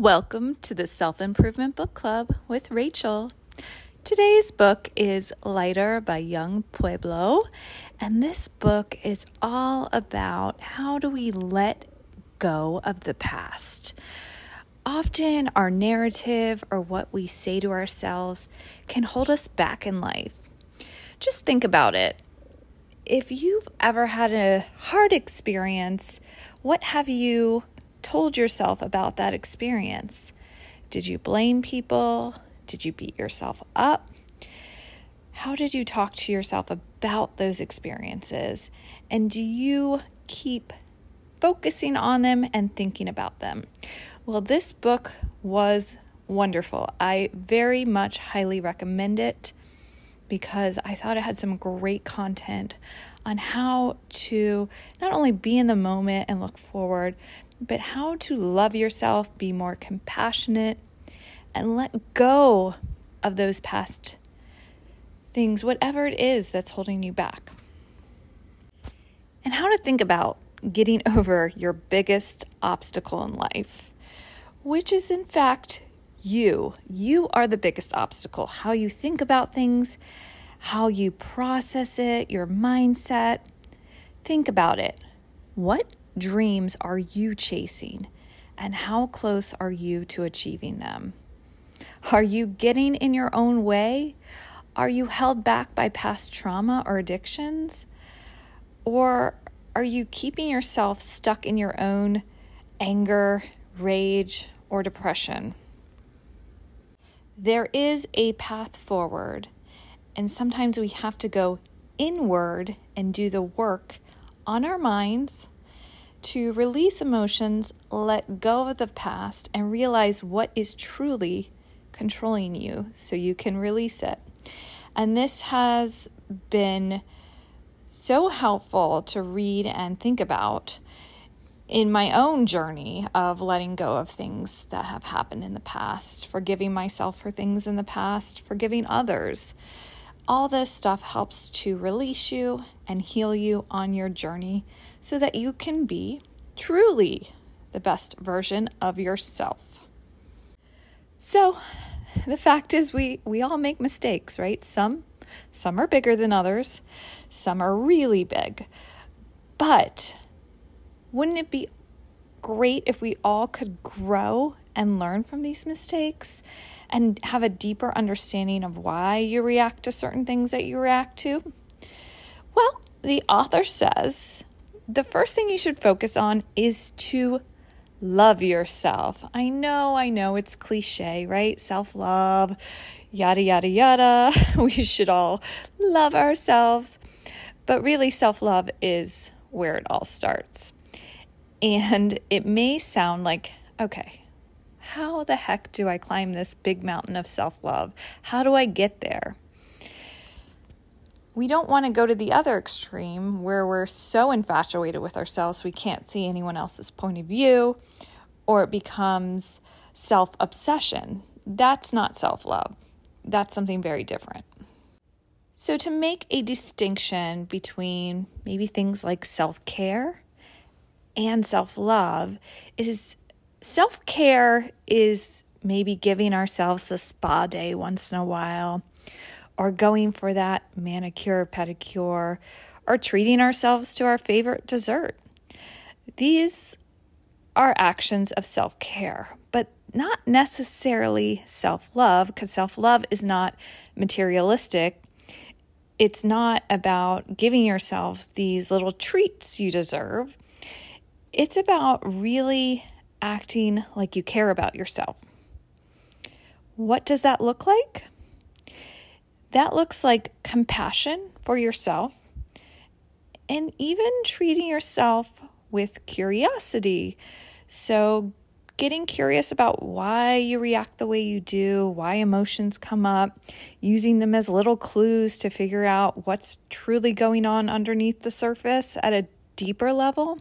Welcome to the Self-Improvement Book Club with Rachel. Today's book is Lighter by Yung Pueblo, and this book is all about how do we let go of the past. Often our narrative or what we say to ourselves can hold us back in life. Just think about it. If you've ever had a hard experience, what have you told yourself about that experience? Did you blame people? Did you beat yourself up? How did you talk to yourself about those experiences? And do you keep focusing on them and thinking about them? Well, this book was wonderful. I very much highly recommend it because I thought it had some great content on how to not only be in the moment and look forward, but how to love yourself, be more compassionate, and let go of those past things, whatever it is that's holding you back. And how to think about getting over your biggest obstacle in life, which is in fact you. You are the biggest obstacle. How you think about things, how you process it, your mindset. Think about it. What dreams are you chasing, and how close are you to achieving them? Are you getting in your own way? Are you held back by past trauma or addictions? Or are you keeping yourself stuck in your own anger, rage, or depression? There is a path forward, and sometimes we have to go inward and do the work on our minds to release emotions, let go of the past, and realize what is truly controlling you so you can release it. And this has been so helpful to read and think about in my own journey of letting go of things that have happened in the past, forgiving myself for things in the past, forgiving others. All this stuff helps to release you and heal you on your journey so that you can be truly the best version of yourself. So the fact is we all make mistakes, right? Some are bigger than others. Some are really big. But wouldn't it be great if we all could grow and learn from these mistakes and have a deeper understanding of why you react to certain things that you react to? Well, the author says the first thing you should focus on is to love yourself. I know, it's cliche, right? Self-love, yada, yada, yada. We should all love ourselves. But really, self-love is where it all starts. And it may sound like, okay, how the heck do I climb this big mountain of self-love? How do I get there? We don't want to go to the other extreme where we're so infatuated with ourselves we can't see anyone else's point of view, or it becomes self-obsession. That's not self-love. That's something very different. So to make a distinction between maybe things like self-care and self-love is self-care is maybe giving ourselves a spa day once in a while, or going for that manicure, pedicure, or treating ourselves to our favorite dessert. These are actions of self-care, but not necessarily self-love, because self-love is not materialistic. It's not about giving yourself these little treats you deserve. It's about really acting like you care about yourself. What does that look like? That looks like compassion for yourself and even treating yourself with curiosity. So getting curious about why you react the way you do, why emotions come up, using them as little clues to figure out what's truly going on underneath the surface at a deeper level.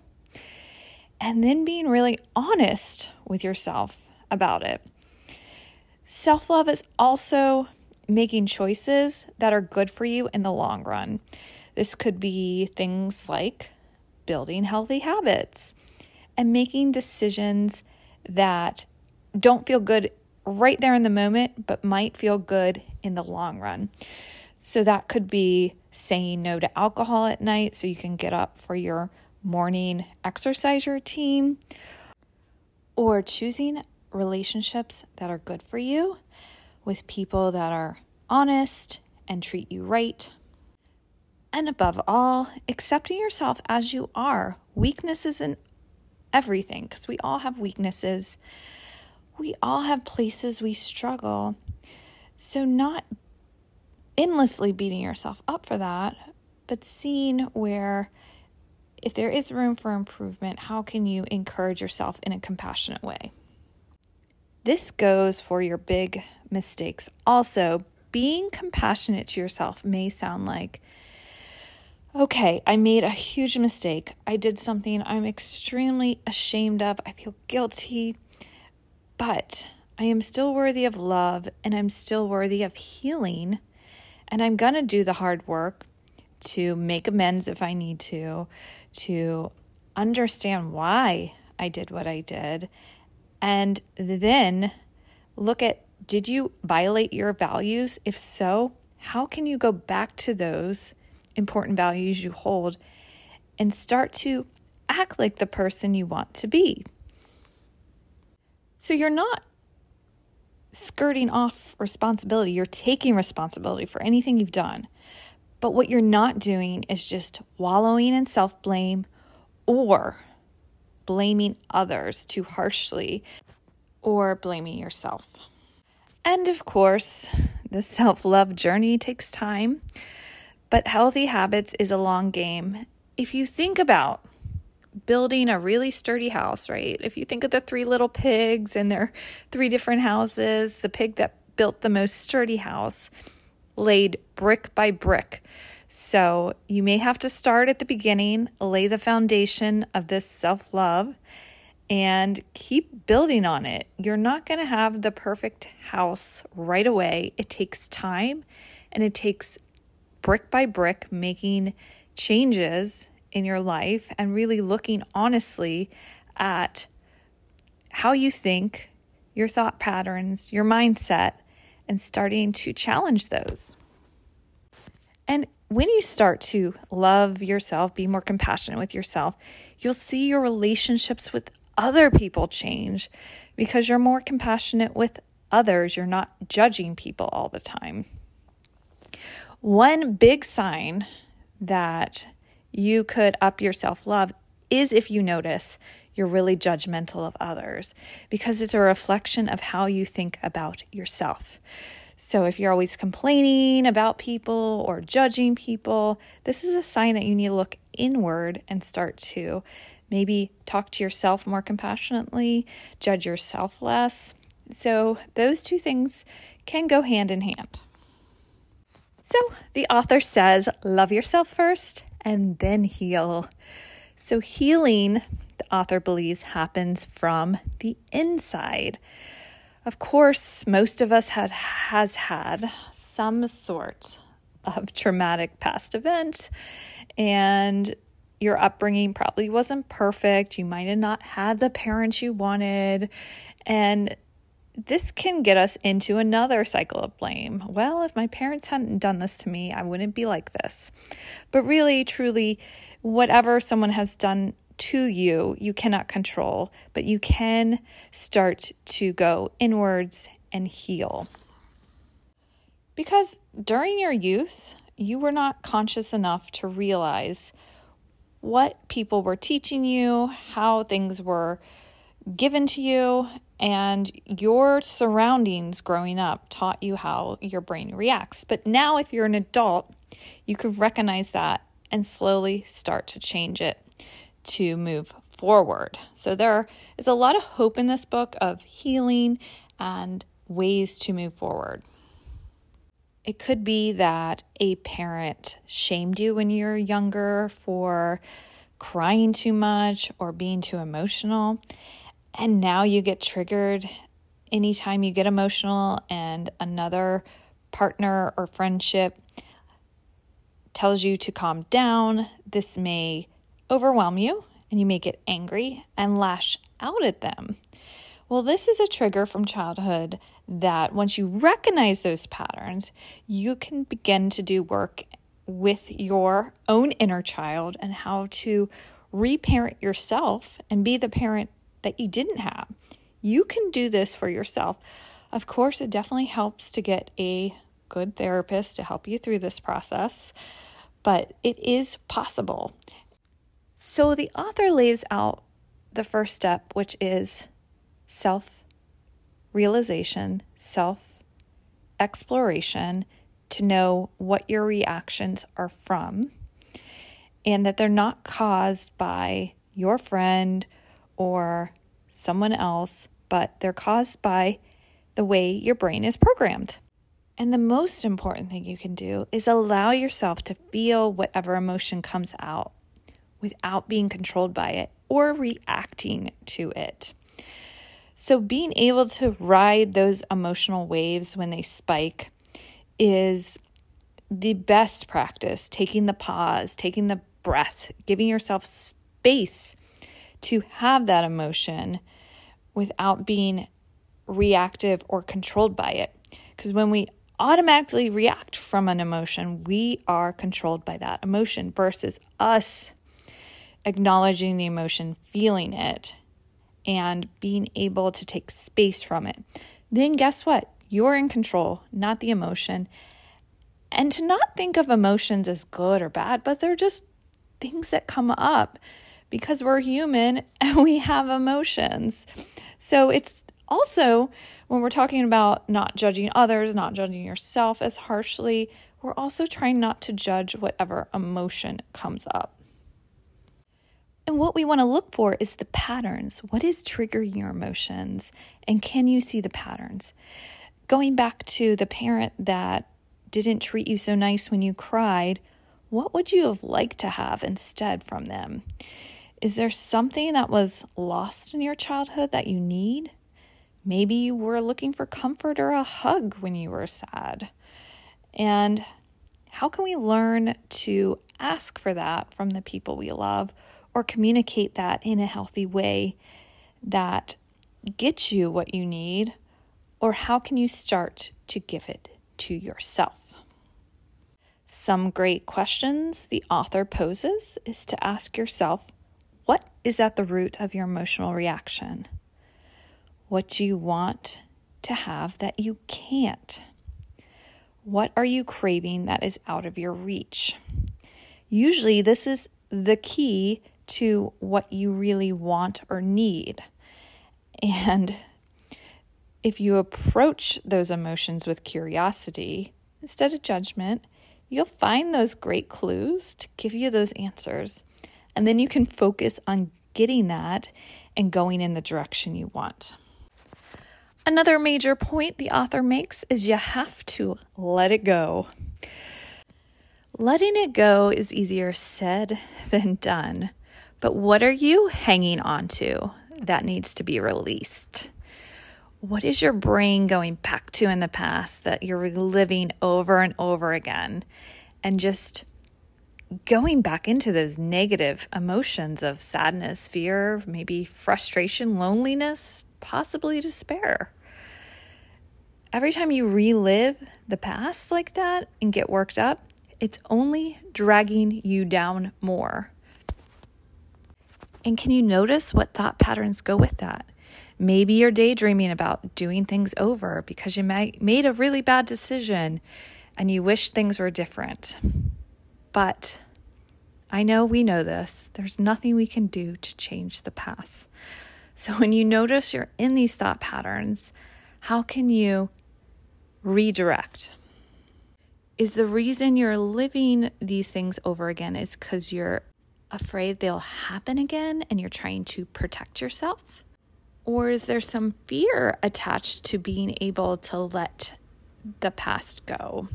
And then being really honest with yourself about it. Self-love is also making choices that are good for you in the long run. This could be things like building healthy habits and making decisions that don't feel good right there in the moment, but might feel good in the long run. So that could be saying no to alcohol at night so you can get up for your morning exercise routine, or choosing relationships that are good for you with people that are honest and treat you right. And above all, accepting yourself as you are. Weaknesses in everything, because we all have weaknesses. We all have places we struggle. So not endlessly beating yourself up for that, but seeing where, if there is room for improvement, how can you encourage yourself in a compassionate way? This goes for your big mistakes. Also, being compassionate to yourself may sound like, okay, I made a huge mistake. I did something I'm extremely ashamed of. I feel guilty, but I am still worthy of love, and I'm still worthy of healing. And I'm going to do the hard work to make amends if I need to understand why I did what I did, and then look at, did you violate your values? If so, how can you go back to those important values you hold and start to act like the person you want to be? So you're not skirting off responsibility. You're taking responsibility for anything you've done. But what you're not doing is just wallowing in self-blame or blaming others too harshly or blaming yourself. And of course, the self-love journey takes time, but healthy habits is a long game. If you think about building a really sturdy house, right? If you think of the three little pigs and their three different houses, the pig that built the most sturdy house laid brick by brick. So you may have to start at the beginning, lay the foundation of this self-love, and keep building on it. You're not going to have the perfect house right away. It takes time, and it takes brick by brick making changes in your life and really looking honestly at how you think, your thought patterns, your mindset, and starting to challenge those. And when you start to love yourself, be more compassionate with yourself, you'll see your relationships with other people change because you're more compassionate with others. You're not judging people all the time. One big sign that you could up your self-love is if you notice you're really judgmental of others, because it's a reflection of how you think about yourself. So if you're always complaining about people or judging people, this is a sign that you need to look inward and start to maybe talk to yourself more compassionately, judge yourself less. So those two things can go hand in hand. So the author says, love yourself first and then heal. So healing, the author believes, happens from the inside. Of course, most of us has had some sort of traumatic past event, and your upbringing probably wasn't perfect. You might have not had the parents you wanted, and this can get us into another cycle of blame. Well, if my parents hadn't done this to me, I wouldn't be like this. But really, truly, whatever someone has done to you, you cannot control, but you can start to go inwards and heal. Because during your youth, you were not conscious enough to realize what people were teaching you, how things were given to you, and your surroundings growing up taught you how your brain reacts. But now if you're an adult, you could recognize that and slowly start to change it to move forward. So there is a lot of hope in this book of healing and ways to move forward. It could be that a parent shamed you when you were younger for crying too much or being too emotional, and now you get triggered anytime you get emotional and another partner or friendship tells you to calm down. This may overwhelm you, and you may get angry and lash out at them. Well, this is a trigger from childhood that once you recognize those patterns, you can begin to do work with your own inner child and how to reparent yourself and be the parent that you didn't have. You can do this for yourself. Of course, it definitely helps to get a good therapist to help you through this process, but it is possible. So the author lays out the first step, which is self-realization, self-exploration, to know what your reactions are from and that they're not caused by your friend or someone else, but they're caused by the way your brain is programmed. And the most important thing you can do is allow yourself to feel whatever emotion comes out without being controlled by it or reacting to it. So being able to ride those emotional waves when they spike is the best practice, taking the pause, taking the breath, giving yourself space to have that emotion without being reactive or controlled by it. Because when we automatically react from an emotion, we are controlled by that emotion versus us acknowledging the emotion, feeling it, and being able to take space from it. Then guess what? You're in control, not the emotion. And to not think of emotions as good or bad, but they're just things that come up because we're human and we have emotions. So it's also, when we're talking about not judging others, not judging yourself as harshly, we're also trying not to judge whatever emotion comes up. And what we want to look for is the patterns. What is triggering your emotions? And can you see the patterns? Going back to the parent that didn't treat you so nice when you cried, what would you have liked to have instead from them? Is there something that was lost in your childhood that you need? Maybe you were looking for comfort or a hug when you were sad. And how can we learn to ask for that from the people we love or communicate that in a healthy way that gets you what you need? Or how can you start to give it to yourself? Some great questions the author poses is to ask yourself, what is at the root of your emotional reaction? What do you want to have that you can't? What are you craving that is out of your reach? Usually this is the key to what you really want or need. And if you approach those emotions with curiosity instead of judgment, you'll find those great clues to give you those answers. And then you can focus on getting that and going in the direction you want. Another major point the author makes is you have to let it go. Letting it go is easier said than done, but what are you hanging on to that needs to be released? What is your brain going back to in the past that you're reliving over and over again and just going back into those negative emotions of sadness, fear, maybe frustration, loneliness, possibly despair? Every time you relive the past like that and get worked up, it's only dragging you down more. And can you notice what thought patterns go with that? Maybe you're daydreaming about doing things over because you made a really bad decision and you wish things were different. But I know we know this. There's nothing we can do to change the past. So when you notice you're in these thought patterns, how can you redirect? Is the reason you're living these things over again is because you're afraid they'll happen again and you're trying to protect yourself? Or is there some fear attached to being able to let the past go?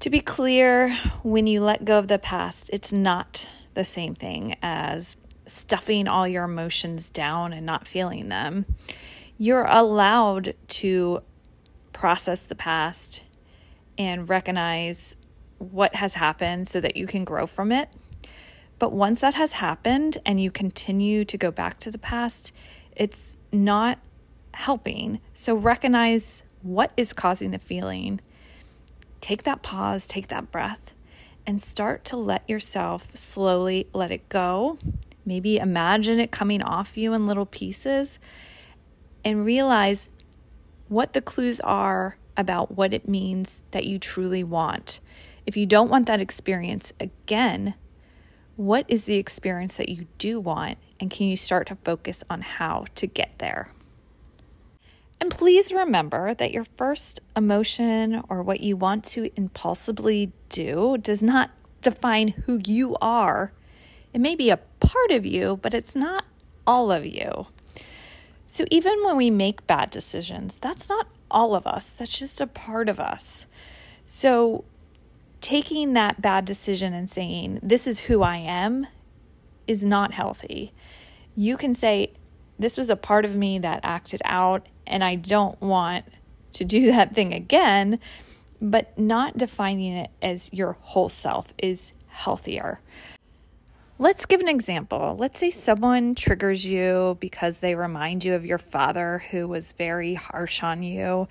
To be clear, when you let go of the past, it's not the same thing as stuffing all your emotions down and not feeling them. You're allowed to process the past and recognize what has happened so that you can grow from it. But once that has happened and you continue to go back to the past, It's not helping. So recognize what is causing the feeling. Take that pause, take that breath, and start to let yourself slowly let it go. Maybe imagine it coming off you in little pieces and realize what the clues are about what it means that you truly want. If you don't want that experience again, what is the experience that you do want? And can you start to focus on how to get there? And please remember that your first emotion or what you want to impulsively do does not define who you are. It may be a part of you, but it's not all of you. So even when we make bad decisions, that's not all of us. That's just a part of us. So taking that bad decision and saying, this is who I am, is not healthy. You can say, this was a part of me that acted out, and I don't want to do that thing again, but not defining it as your whole self is healthier. Let's give an example. Let's say someone triggers you because they remind you of your father who was very harsh on you,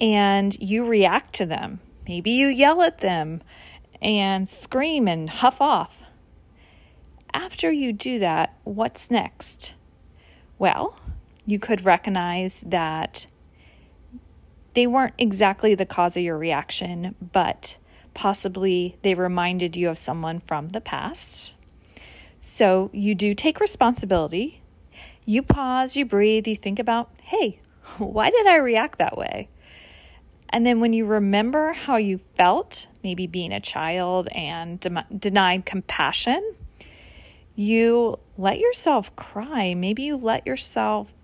and you react to them. Maybe you yell at them and scream and huff off. After you do that, what's next? Well, you could recognize that they weren't exactly the cause of your reaction, but possibly they reminded you of someone from the past. So you do take responsibility, you pause, you breathe, you think about, hey, why did I react that way? And then when you remember how you felt, maybe being a child and denied compassion, you let yourself cry. Maybe you let yourself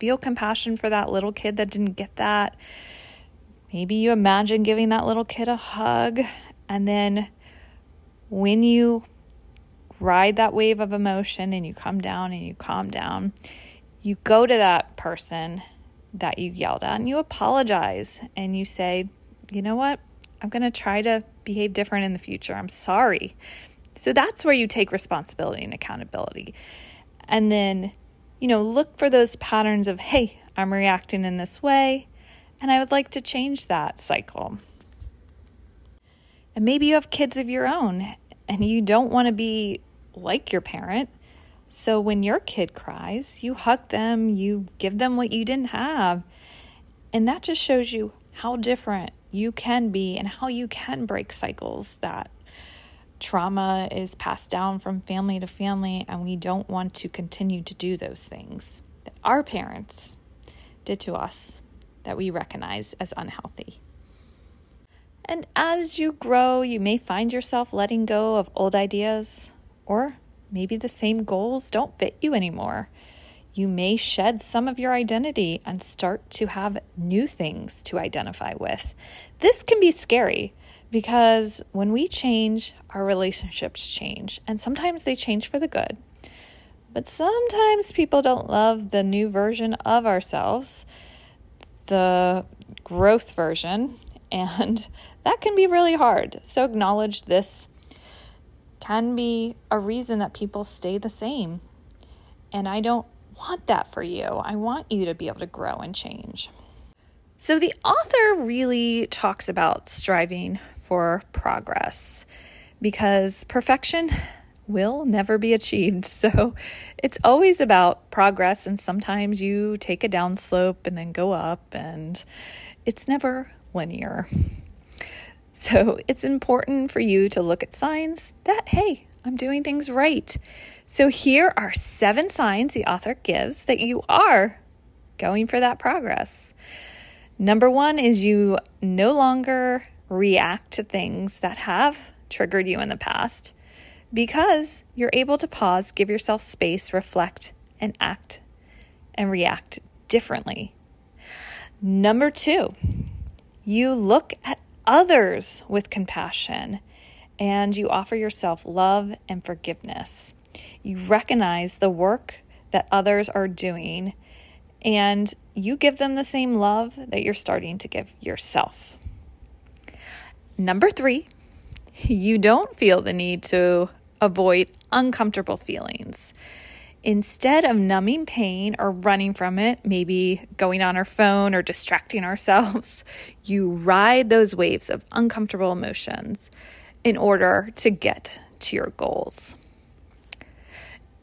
feel compassion for that little kid that didn't get that. Maybe you imagine giving that little kid a hug. And then when you ride that wave of emotion and you come down and you calm down, you go to that person that you yelled at and you apologize and you say, you know what? I'm going to try to behave different in the future. I'm sorry. So that's where you take responsibility and accountability. And then, look for those patterns of, hey, I'm reacting in this way, and I would like to change that cycle. And maybe you have kids of your own, and you don't want to be like your parent. So when your kid cries, you hug them, you give them what you didn't have. And that just shows you how different you can be and how you can break cycles that trauma is passed down from family to family, and we don't want to continue to do those things that our parents did to us that we recognize as unhealthy. And as you grow, you may find yourself letting go of old ideas, or maybe the same goals don't fit you anymore. You may shed some of your identity and start to have new things to identify with. This can be scary, because when we change, our relationships change. And sometimes they change for the good. But sometimes people don't love the new version of ourselves, the growth version. And that can be really hard. So acknowledge this can be a reason that people stay the same. And I don't want that for you. I want you to be able to grow and change. So the author really talks about striving for progress, because perfection will never be achieved. So it's always about progress, and sometimes you take a downslope and then go up, and it's never linear. So it's important for you to look at signs that, hey, I'm doing things right. So here are 7 signs the author gives that you are going for that progress. Number 1 is you no longer react to things that have triggered you in the past, because you're able to pause, give yourself space, reflect, and act and react differently. Number 2, you look at others with compassion and you offer yourself love and forgiveness. You recognize the work that others are doing, and you give them the same love that you're starting to give yourself. Number 3, you don't feel the need to avoid uncomfortable feelings. Instead of numbing pain or running from it, maybe going on our phone or distracting ourselves, you ride those waves of uncomfortable emotions in order to get to your goals.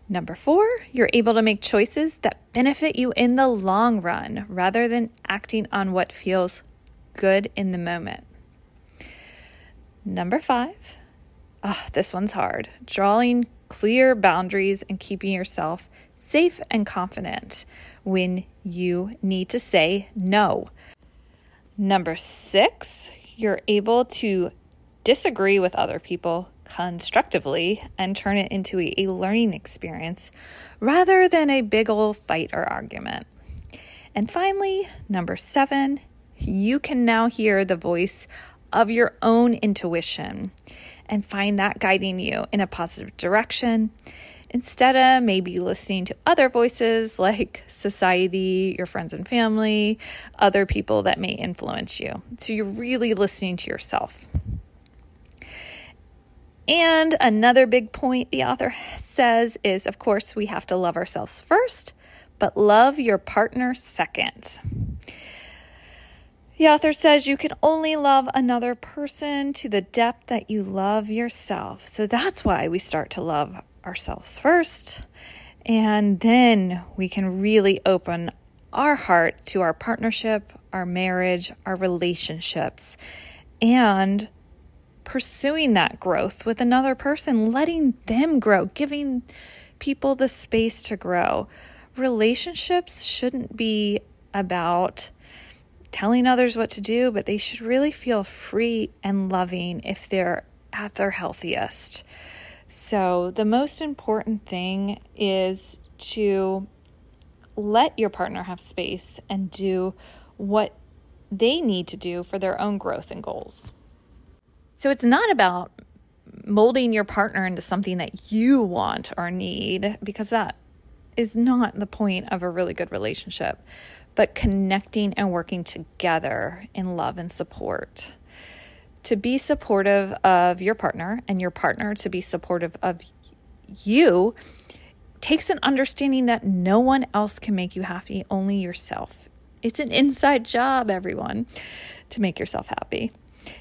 Number 4, you're able to make choices that benefit you in the long run rather than acting on what feels good in the moment. Number 5, this one's hard. Drawing clear boundaries and keeping yourself safe and confident when you need to say no. Number 6, you're able to disagree with other people constructively and turn it into a learning experience rather than a big old fight or argument. And finally, number 7, you can now hear the voice of your own intuition and find that guiding you in a positive direction instead of maybe listening to other voices like society, your friends and family, other people that may influence you. So you're really listening to yourself. And another big point the author says is, of course, we have to love ourselves first, but love your partner second. The author says you can only love another person to the depth that you love yourself. So that's why we start to love ourselves first, and then we can really open our heart to our partnership, our marriage, our relationships, and pursuing that growth with another person, letting them grow, giving people the space to grow. Relationships shouldn't be about telling others what to do, but they should really feel free and loving if they're at their healthiest. So the most important thing is to let your partner have space and do what they need to do for their own growth and goals. So it's not about molding your partner into something that you want or need, because that is not the point of a really good relationship, but connecting and working together in love and support. To be supportive of your partner and your partner to be supportive of you takes an understanding that no one else can make you happy, only yourself. It's an inside job, everyone, to make yourself happy.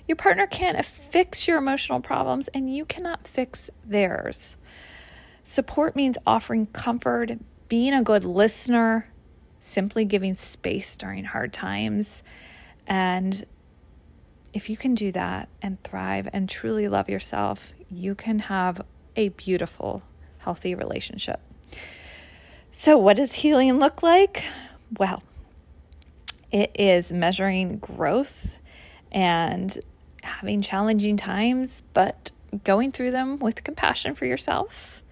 Your partner can't fix your emotional problems and you cannot fix theirs. Support means offering comfort, being a good listener, simply giving space during hard times. And if you can do that and thrive and truly love yourself, you can have a beautiful, healthy relationship. So what does healing look like? Well, it is measuring growth and having challenging times, but going through them with compassion for yourself,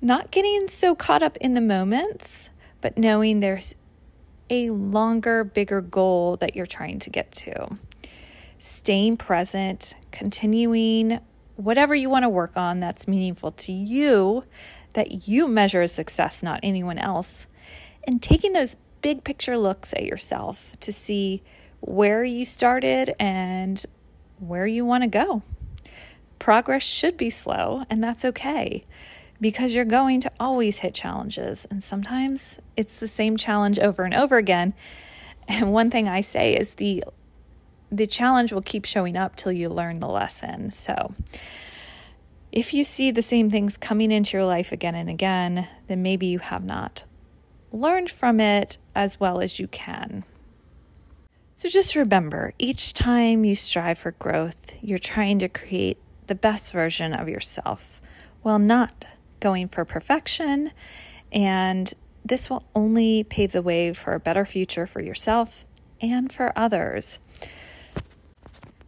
not getting so caught up in the moments, but knowing there's a longer, bigger goal that you're trying to get to. Staying present, continuing whatever you want to work on that's meaningful to you, that you measure as success, not anyone else. And taking those big picture looks at yourself to see where you started and where you want to go. Progress should be slow, and that's okay, because you're going to always hit challenges. And sometimes it's the same challenge over and over again. And one thing I say is the challenge will keep showing up till you learn the lesson. So if you see the same things coming into your life again and again, then maybe you have not learned from it as well as you can. So just remember, each time you strive for growth, you're trying to create the best version of yourself while not going for perfection, and this will only pave the way for a better future for yourself and for others.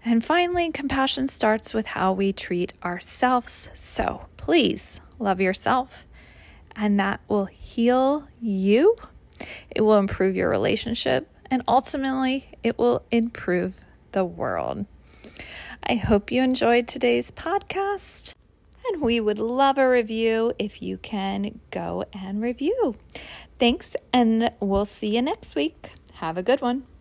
And finally, compassion starts with how we treat ourselves. So please love yourself, and that will heal you. It will improve your relationship, and ultimately it will improve the world. I hope you enjoyed today's podcast. And we would love a review if you can go and review. Thanks, and we'll see you next week. Have a good one.